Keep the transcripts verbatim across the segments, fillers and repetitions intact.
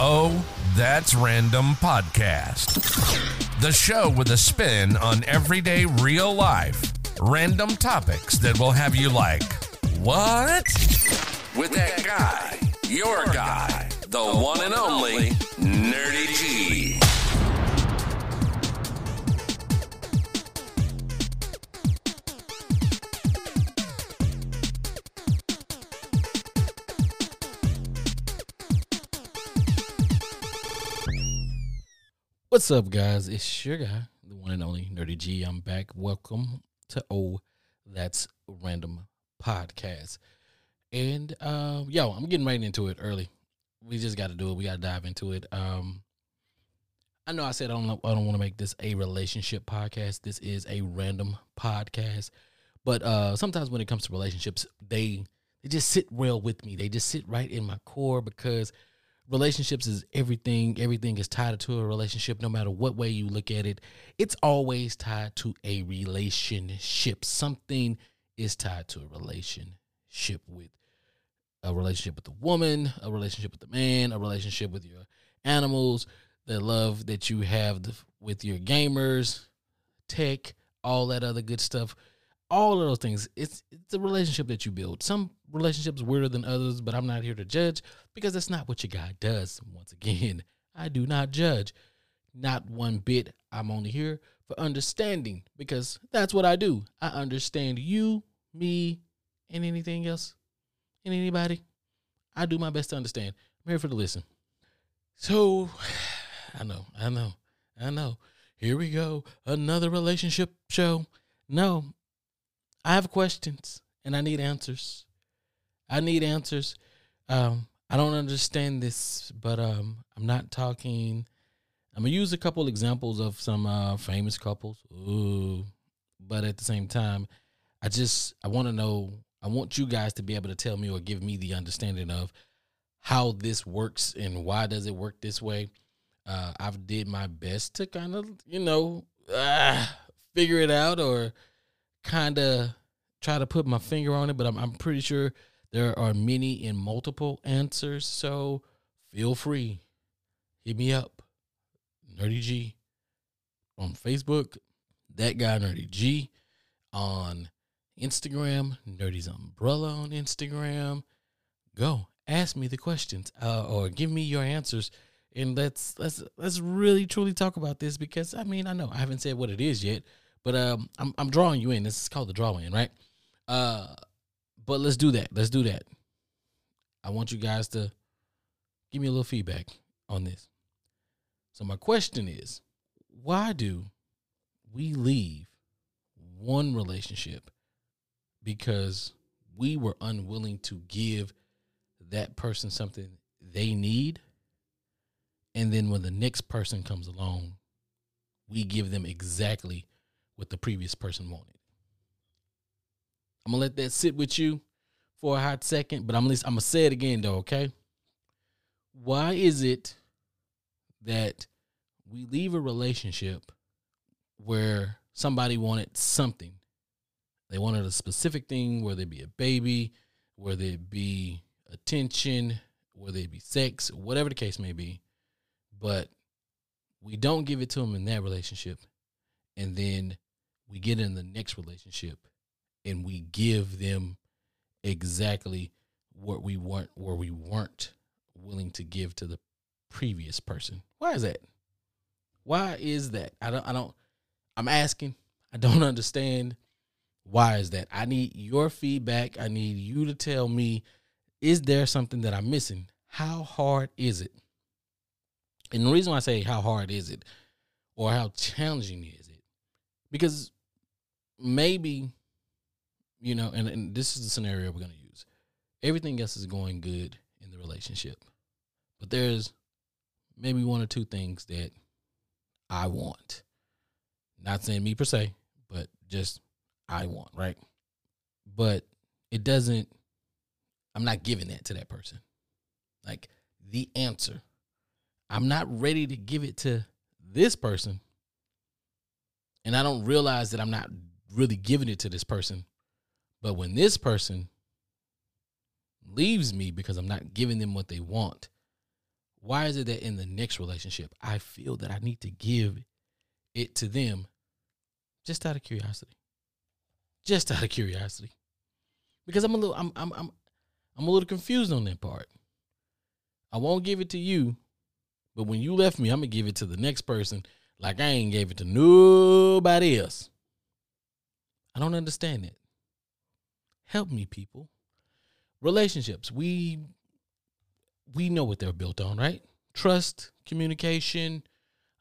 Oh, That's Random Podcast, the show with a spin on everyday real life, random topics that will have you like, what? With that guy, your guy, the one and only Nerdy G. What's up, guys? It's your guy, the one and only Nerdy G. I'm back. Welcome to Oh, That's Random Podcast. And, uh, yo, I'm getting right into it early. We just got to do it. We got to dive into it. Um, I know I said I don't, I don't want to make this a relationship podcast. This is a random podcast. But uh, sometimes when it comes to relationships, they, they just sit well with me. They just sit right in my core because relationships is everything. Everything is tied to a relationship, no matter what way you look at it. It's always tied to a relationship. Something is tied to a relationship with a relationship with a woman, a relationship with a man, a relationship with your animals, the love that you have with your gamers, tech, all that other good stuff. All of those things, it's it's a relationship that you build. Some relationships weirder than others, but I'm not here to judge because that's not what your guy does. Once again, I do not judge. Not one bit. I'm only here for understanding because that's what I do. I understand you, me, and anything else, and anybody. I do my best to understand. I'm here for the listen. So, I know, I know, I know. Here we go. Another relationship show. No. I have questions, and I need answers. I need answers. Um, I don't understand this, but um, I'm not talking. I'm going to use a couple examples of some uh, famous couples. Ooh. But at the same time, I just, I want to know, I want you guys to be able to tell me or give me the understanding of how this works and why does it work this way. Uh, I've did my best to kind of, you know, uh, figure it out or kind of try to put my finger on it, but I'm, I'm pretty sure there are many and multiple answers. So feel free, hit me up, Nerdy G, on Facebook, That Guy Nerdy G, on Instagram, Nerdy's Umbrella on Instagram. Go ask me the questions uh, or give me your answers, and let's let's let's really truly talk about this because I mean I know I haven't said what it is yet. But um, I'm I'm drawing you in. This is called the draw-in, right? Uh, but let's do that. Let's do that. I want you guys to give me a little feedback on this. So my question is, why do we leave one relationship because we were unwilling to give that person something they need? And then when the next person comes along, we give them exactly what the previous person wanted. I'm gonna let that sit with you for a hot second, but I'm I'm gonna say it again though, okay? Why is it that we leave a relationship where somebody wanted something? They wanted a specific thing, whether it be a baby, whether it be attention, whether it be sex, whatever the case may be, but we don't give it to them in that relationship, and then we get in the next relationship and we give them exactly what we want or we weren't willing to give to the previous person. Why is that? Why is that? I don't, I don't, I'm asking, I don't understand. Why is that? I need your feedback. I need you to tell me, is there something that I'm missing? How hard is it? And the reason why I say how hard is it or how challenging is it? Because maybe, you know, and, and this is the scenario we're going to use. Everything else is going good in the relationship. But there's maybe one or two things that I want. Not saying me per se, but just I want, right? But it doesn't, I'm not giving that to that person. Like the answer. I'm not ready to give it to this person. And I don't realize that I'm not really giving it to this person. But when this person leaves me because I'm not giving them what they want, why is it that in the next relationship, I feel that I need to give it to them just out of curiosity? Just out of curiosity. Because I'm a little, I'm, I'm, I'm, I'm a little confused on that part. I won't give it to you, but when you left me, I'm gonna give it to the next person. Like I ain't gave it to nobody else. I don't understand it. Help me, people. Relationships, we, we know what they're built on, right? Trust, communication,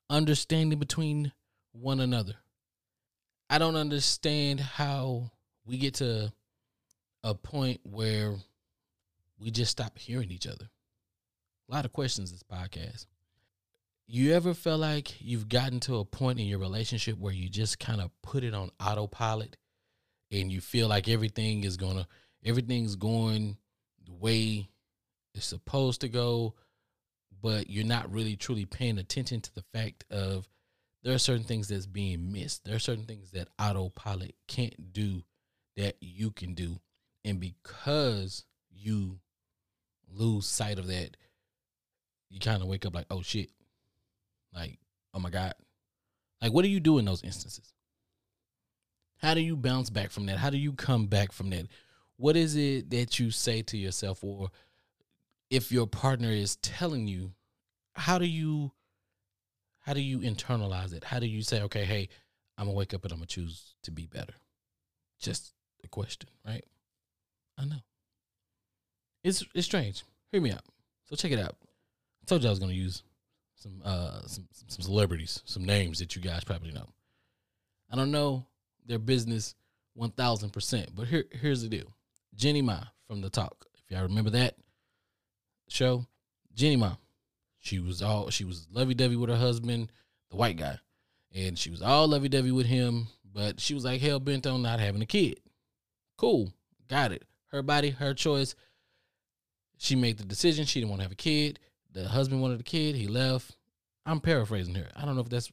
understanding between one another. I don't understand how we get to a point where we just stop hearing each other. A lot of questions this podcast. You ever felt like you've gotten to a point in your relationship where you just kind of put it on autopilot and you feel like everything is gonna, everything's going the way it's supposed to go, but you're not really truly paying attention to the fact of there are certain things that's being missed. There are certain things that autopilot can't do that you can do. And because you lose sight of that, you kind of wake up like, oh shit. Like, oh my God. Like, what do you do in those instances? How do you bounce back from that? How do you come back from that? What is it that you say to yourself? Or if your partner is telling you, how do you, how do you internalize it? How do you say, okay, hey, I'm gonna wake up and I'm gonna choose to be better? Just a question, right? I know. It's it's strange. Hear me out. So check it out. I told you I was gonna use Some, uh, some some celebrities, some names that you guys probably know. I don't know their business one thousand percent, but here here's the deal. Jenny Ma from The Talk, if y'all remember that show, Jenny Ma, she was all she was lovey-dovey with her husband, the white guy, and she was all lovey-dovey with him, but she was like hell bent on not having a kid. Cool, got it. Her body, her choice. She made the decision. She didn't want to have a kid. The husband wanted a kid. He left. I'm paraphrasing here. I don't know if that's,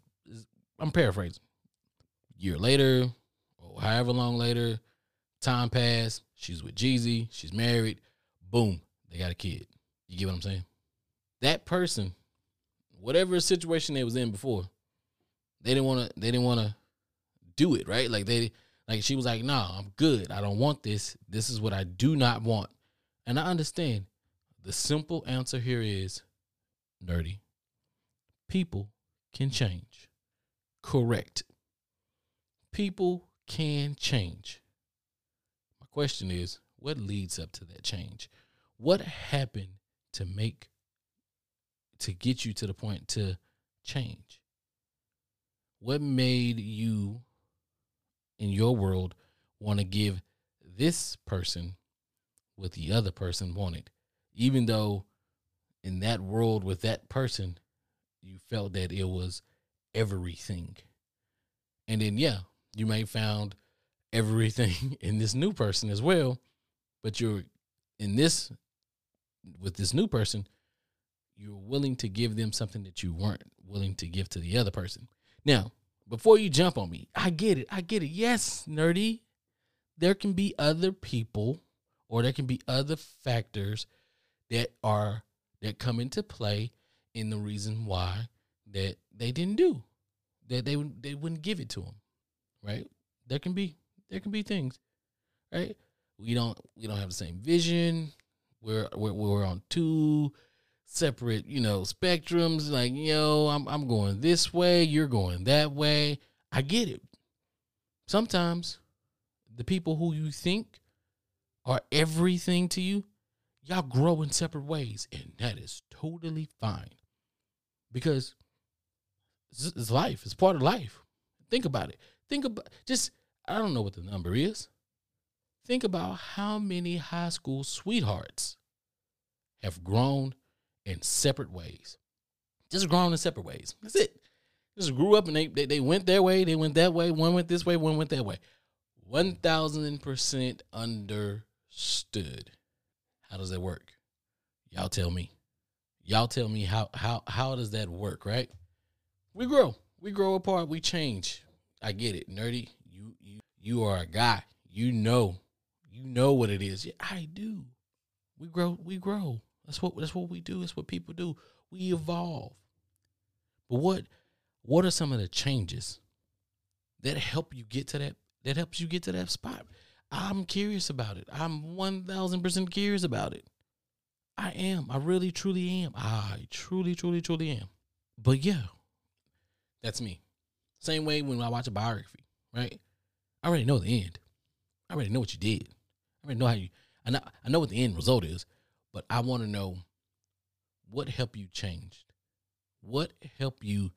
I'm paraphrasing. A year later, or however long later, time passed. She's with Jeezy. She's married. Boom. They got a kid. You get what I'm saying? That person, whatever situation they was in before, they didn't want to, they didn't want to do it, right? Like they, like she was like, nah, I'm good. I don't want this. This is what I do not want. And I understand. The simple answer here is, nerdy, people can change. Correct. People can change. My question is, what leads up to that change? What happened to make, to get you to the point to change? What made you, in your world, want to give this person what the other person wanted? Even though in that world with that person, you felt that it was everything. And then, yeah, you may have found everything in this new person as well. But you're in this with this new person, you're willing to give them something that you weren't willing to give to the other person. Now, before you jump on me, I get it. I get it. Yes, nerdy. There can be other people or there can be other factors that are that come into play in the reason why that they didn't do that they they wouldn't give it to them, right? There can be there can be things, right? We don't we don't have the same vision. We're we're, we're on two separate you know spectrums. Like yo, I'm I'm going this way, you're going that way. I get it. Sometimes the people who you think are everything to you, y'all grow in separate ways, and that is totally fine because it's life. It's part of life. Think about it. Think about just, I don't know what the number is. Think about how many high school sweethearts have grown in separate ways. Just grown in separate ways. That's it. Just grew up and they, they, they went their way. They went that way. One went this way. One went that way. one thousand percent understood. How does that work? Y'all tell me. Y'all tell me how how how does that work, right? We grow. We grow apart. We change. I get it. Nerdy, you you you are a guy. You know. You know what it is. Yeah, I do. We grow. We grow. That's what that's what we do. That's what people do. We evolve. But what what are some of the changes that help you get to that that helps you get to that spot? I'm curious about it. I'm one thousand percent curious about it. I am. I really, truly am. I truly, truly, truly am. But yeah, that's me. Same way when I watch a biography, right? I already know the end. I already know what you did. I already know how you, I know, I know what the end result is, but I want to know what helped you change. What helped you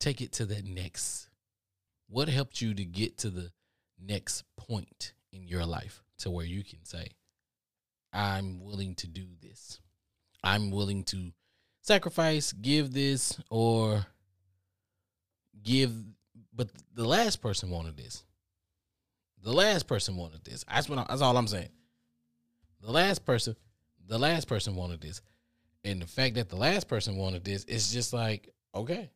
take it to that next? What helped you to get to the next point in your life to where you can say, I'm willing to do this. I'm willing to sacrifice, give this, or give. But the last person wanted this. The last person wanted this. That's what I, that's all I'm saying. The last person, the last person wanted this. And the fact that the last person wanted this, it's just like, okay,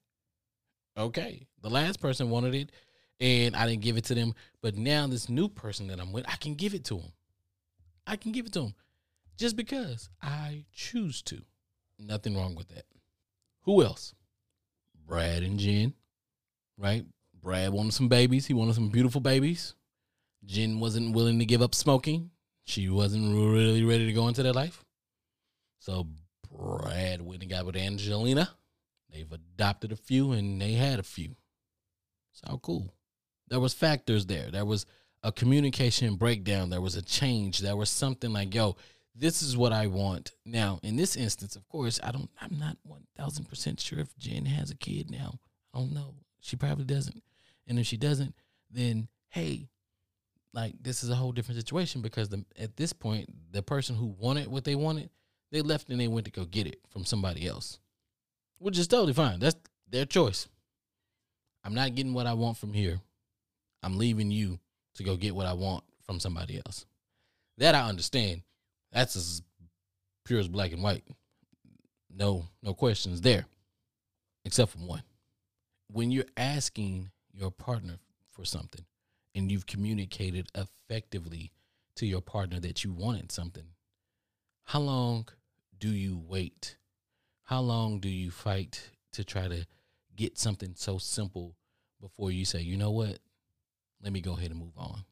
okay. The last person wanted it, and I didn't give it to them. But now this new person that I'm with, I can give it to them. I can give it to them just because I choose to. Nothing wrong with that. Who else? Brad and Jen, right? Brad wanted some babies. He wanted some beautiful babies. Jen wasn't willing to give up smoking. She wasn't really ready to go into that life. So Brad went and got with Angelina. They've adopted a few, and they had a few. It's all cool. There was factors there. There was a communication breakdown. There was a change. There was something like, yo, this is what I want. Now, in this instance, of course, I don't, I'm not one thousand percent sure if Jen has a kid now. I don't know. She probably doesn't. And if she doesn't, then, hey, like, this is a whole different situation because the, at this point, the person who wanted what they wanted, they left and they went to go get it from somebody else, which is totally fine. That's their choice. I'm not getting what I want from here. I'm leaving you to go get what I want from somebody else. That I understand. That's as pure as black and white. No, no questions there, except for one. When you're asking your partner for something and you've communicated effectively to your partner that you wanted something, how long do you wait? How long do you fight to try to get something so simple before you say, you know what? Let me go ahead and move on.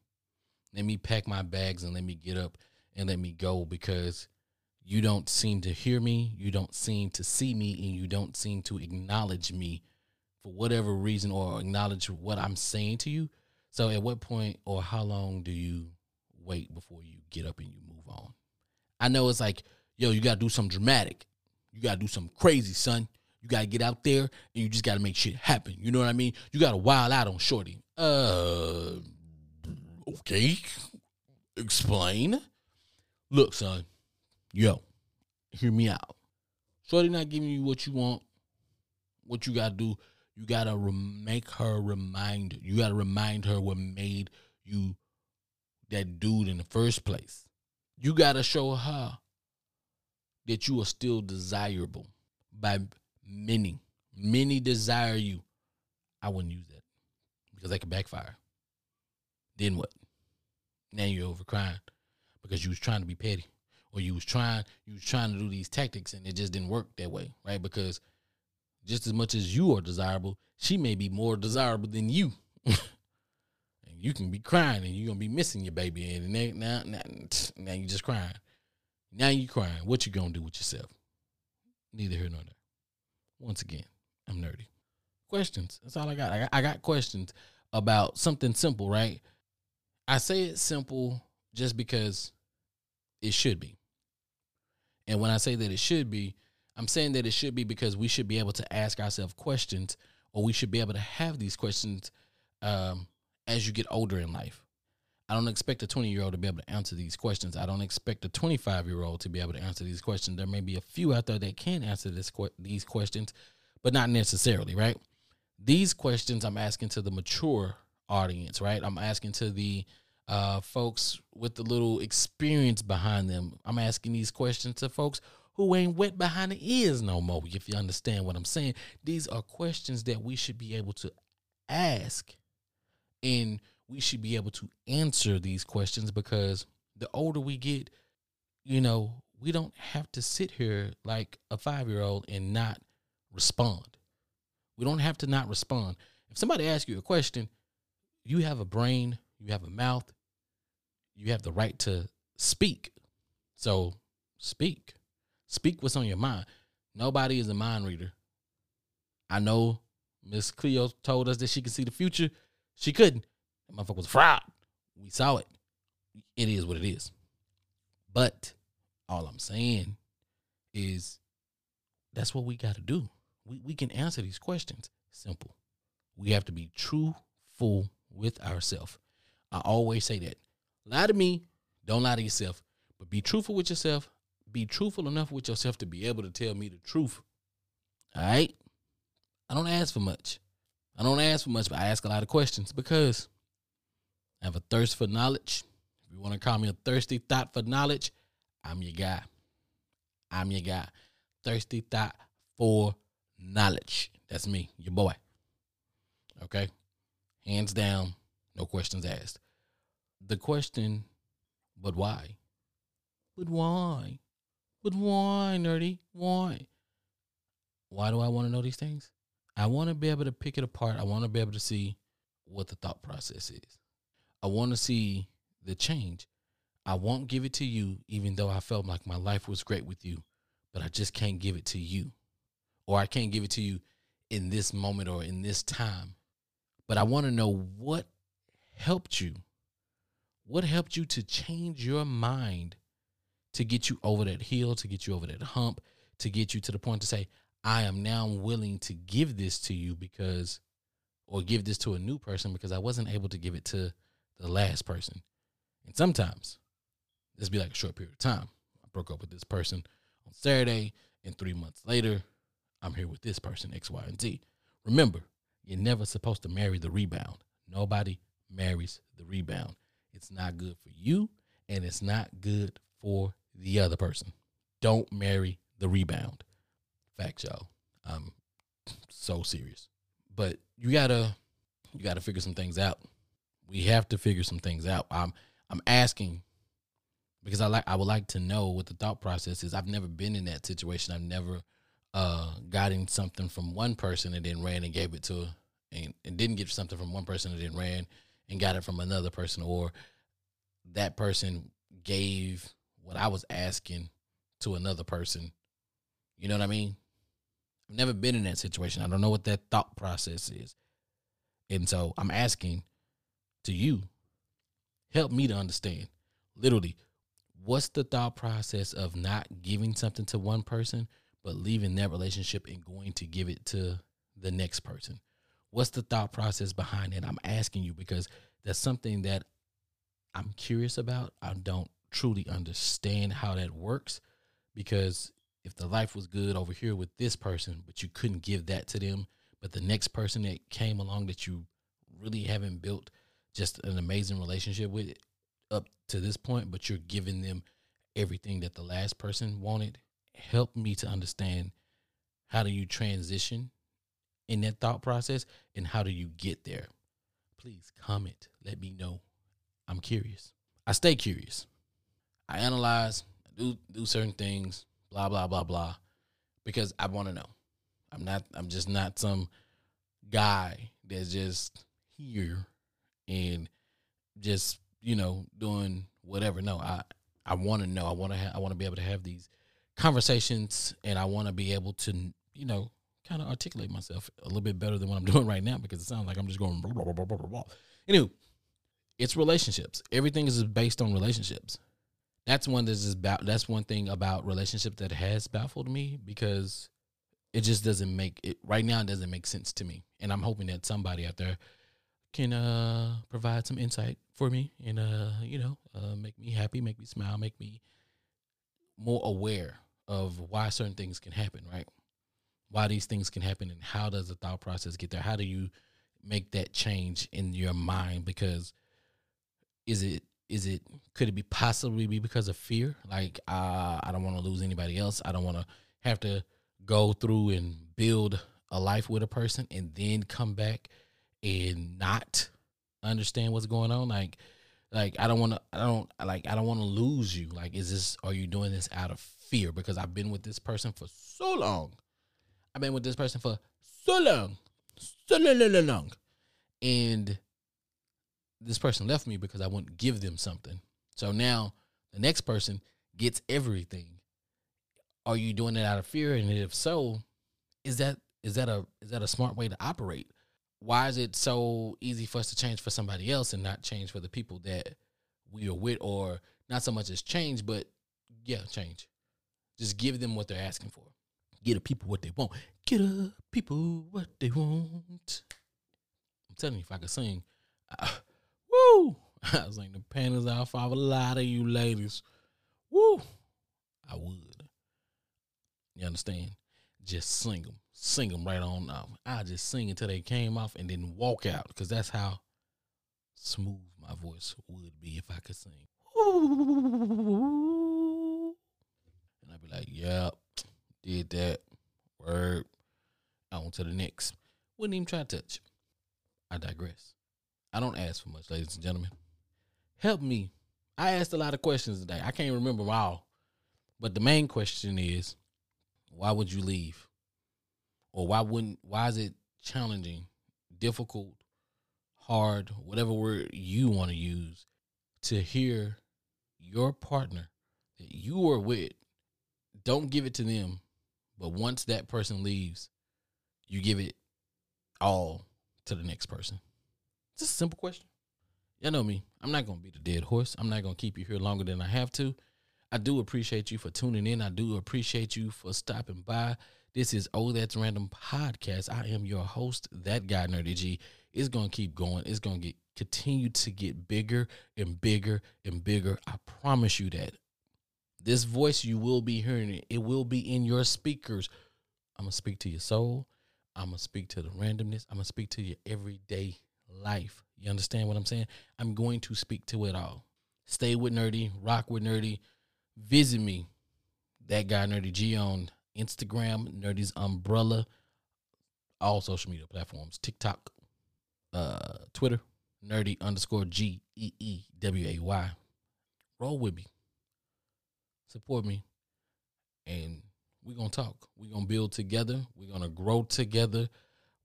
Let me pack my bags and let me get up and let me go because you don't seem to hear me. You don't seem to see me and you don't seem to acknowledge me for whatever reason or acknowledge what I'm saying to you. So at what point or how long do you wait before you get up and you move on? I know it's like, yo, you got to do something dramatic. You got to do something crazy, son. You got to get out there and you just got to make shit happen. You know what I mean? You got to wild out on shorty. Uh, okay. Explain. Look, son. Yo, hear me out. Shorty not giving you what you want. What you got to do, you got to rem- make her remind. You got to remind her what made you that dude in the first place. You got to show her that you are still desirable by many. Many desire you. I wouldn't use that because that could backfire. Then what? Now you're over crying because you was trying to be petty or you was trying you was trying to do these tactics and it just didn't work that way, right? Because just as much as you are desirable, she may be more desirable than you. And you can be crying and you're going to be missing your baby. And now, now, now you're just crying. Now you're crying. What you going to do with yourself? Neither here nor there. Once again, I'm nerdy. Questions. That's all I got. I got, I got questions about something simple, right? I say it's simple just because it should be. And when I say that it should be, I'm saying that it should be because we should be able to ask ourselves questions or we should be able to have these questions um, as you get older in life. I don't expect a twenty-year-old to be able to answer these questions. I don't expect a twenty-five-year-old to be able to answer these questions. There may be a few out there that can answer this que- these questions, but not necessarily, right? These questions I'm asking to the mature audience, right? I'm asking to the uh, folks with the little experience behind them. I'm asking these questions to folks who ain't wet behind the ears no more, if you understand what I'm saying. These are questions that we should be able to ask and we should be able to answer these questions because the older we get, you know, we don't have to sit here like a five-year-old and not respond. We don't have to not respond. If somebody asks you a question, you have a brain, you have a mouth, you have the right to speak. So speak. Speak what's on your mind. Nobody is a mind reader. I know Miss Cleo told us that she could see the future. She couldn't. That motherfucker was a fraud. We saw it. It is what it is. But all I'm saying is that's what we got to do. We we can answer these questions. Simple. We have to be truthful with ourselves. I always say that. Lie to me. Don't lie to yourself. But be truthful with yourself. Be truthful enough with yourself to be able to tell me the truth. All right? I don't ask for much. I don't ask for much, but I ask a lot of questions because I have a thirst for knowledge. If you want to call me a thirsty thought for knowledge, I'm your guy. I'm your guy. Thirsty thought for knowledge. That's me, your boy. Okay? Hands down, no questions asked. The question, but why? But why? But why, nerdy? Why? Why do I want to know these things? I want to be able to pick it apart. I want to be able to see what the thought process is. I want to see the change. I won't give it to you, even though I felt like my life was great with you, but I just can't give it to you. Or I can't give it to you in this moment or in this time. But I want to know what helped you. What helped you to change your mind to get you over that hill, to get you over that hump, to get you to the point to say, I am now willing to give this to you because, or give this to a new person because I wasn't able to give it to the last person. And sometimes this be like a short period of time. I broke up with this person on Saturday, and three months later, I'm here with this person, X, Y, and Z. Remember, you're never supposed to marry the rebound. Nobody marries the rebound. It's not good for you, and it's not good for the other person. Don't marry the rebound. Fact, y'all. I'm so serious. But you gotta, you gotta figure some things out. We have to figure some things out. I'm, I'm asking because I like, I would like to know what the thought process is. I've never been in that situation. I've never uh, gotten something from one person and then ran and gave it to, and, and didn't get something from one person and then ran and got it from another person, or that person gave what I was asking to another person. You know what I mean? I've never been in that situation. I don't know what that thought process is. And so I'm asking to you, help me to understand, literally, what's the thought process of not giving something to one person, but leaving that relationship and going to give it to the next person? What's the thought process behind it? I'm asking you because that's something that I'm curious about. I don't truly understand how that works, because if the life was good over here with this person, but you couldn't give that to them, but the next person that came along that you really haven't built just an amazing relationship with it up to this point, but you're giving them everything that the last person wanted. Help me to understand, how do you transition in that thought process, and how do you get there? Please comment. Let me know. I'm curious. I stay curious. I analyze, I do do certain things, blah, blah, blah, blah, because I want to know. I'm not, I'm just not some guy that's just here and just, you know, doing whatever. No, I, I want to know. I want to ha- I want to be able to have these conversations, and I want to be able to, you know, kind of articulate myself a little bit better than what I'm doing right now, because it sounds like I'm just going blah, blah, blah, blah, blah, blah. Anyway, it's relationships. Everything is based on relationships. That's one that's just ba- that's one thing about relationships that has baffled me, because it just doesn't make it right now. It doesn't make sense to me, and I'm hoping that somebody out there can uh, provide some insight for me, and uh, you know, uh, make me happy, make me smile, make me more aware of why certain things can happen, right? Why these things can happen, and how does the thought process get there? How do you make that change in your mind? Because is it is it could it be possibly be because of fear? Like uh, I don't want to lose anybody else. I don't want to have to go through and build a life with a person and then come back and not understand what's going on. Like Like, I don't want to, I don't, like, I don't want to lose you. Like, is this, are you doing this out of fear? Because I've been with this person for so long. I've been with this person for so long. So long, long. And this person left me because I wouldn't give them something. So now the next person gets everything. Are you doing it out of fear? And if so, is that, is that a, is that a smart way to operate? Why is it so easy for us to change for somebody else and not change for the people that we are with? Or not so much as change, but yeah, change. Just give them what they're asking for. Get the people what they want. Get the people what they want. I'm telling you, if I could sing, I, woo! I was like, the panties off of a lot of you ladies. Woo! I would. You understand? Just sing them. Sing them right on off. I just sing until they came off and then walk out, because that's how smooth my voice would be if I could sing. And I'd be like, yep, did that. Word. On to the next. Wouldn't even try to touch. I digress. I don't ask for much, ladies and gentlemen. Help me. I asked a lot of questions today. I can't remember them all. But the main question is, why would you leave? Or why wouldn't, why is it challenging, difficult, hard, whatever word you want to use, to hear your partner that you were with? Don't give it to them, but once that person leaves, you give it all to the next person. It's just a simple question. You know me. I'm not going to beat a dead horse. I'm not going to keep you here longer than I have to. I do appreciate you for tuning in. I do appreciate you for stopping by. This is Oh, That's Random Podcast. I am your host, That Guy Nerdy G. It's going to keep going. It's going to get continue to get bigger and bigger and bigger. I promise you that. This voice, you will be hearing it. It will be in your speakers. I'm going to speak to your soul. I'm going to speak to the randomness. I'm going to speak to your everyday life. You understand what I'm saying? I'm going to speak to it all. Stay with Nerdy. Rock with Nerdy. Visit me, That Guy Nerdy G, on Instagram, Nerdy's Umbrella, all social media platforms, TikTok, uh, Twitter, nerdy underscore G E E W A Y. Roll with me. Support me. And we're going to talk. We're going to build together. We're going to grow together.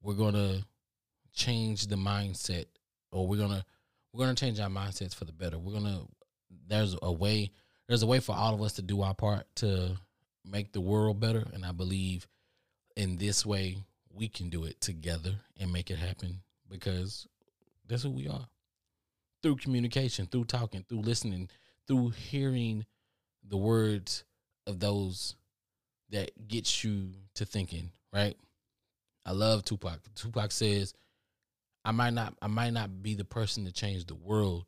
We're going to change the mindset, or we're going to we're going to change our mindsets for the better. We're going to there's a way there's a way for all of us to do our part to make the world better, and I believe in this way we can do it together and make it happen, because that's who we are. Through communication, through talking, through listening, through hearing the words of those that get you to thinking, right? I love Tupac. Tupac says, I might not I might not be the person to change the world,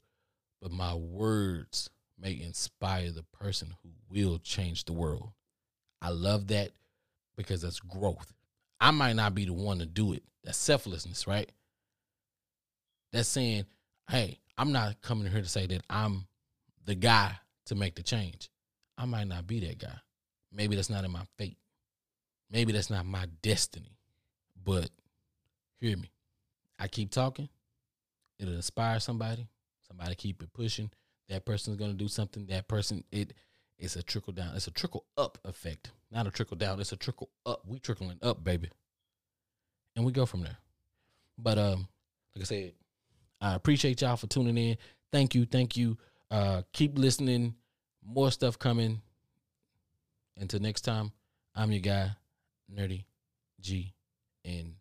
but my words may inspire the person who will change the world. I love that, because that's growth. I might not be the one to do it. That's selflessness, right? That's saying, hey, I'm not coming here to say that I'm the guy to make the change. I might not be that guy. Maybe that's not in my fate. Maybe that's not my destiny. But hear me. I keep talking. It'll inspire somebody. Somebody keep it pushing. That person's going to do something. That person, it... It's a trickle down. It's a trickle up effect. Not a trickle down. It's a trickle up. We trickling up, baby. And we go from there. But um, like I said, I appreciate y'all for tuning in. Thank you. Thank you. Uh, keep listening. More stuff coming. Until next time, I'm your guy, Nerdy G. And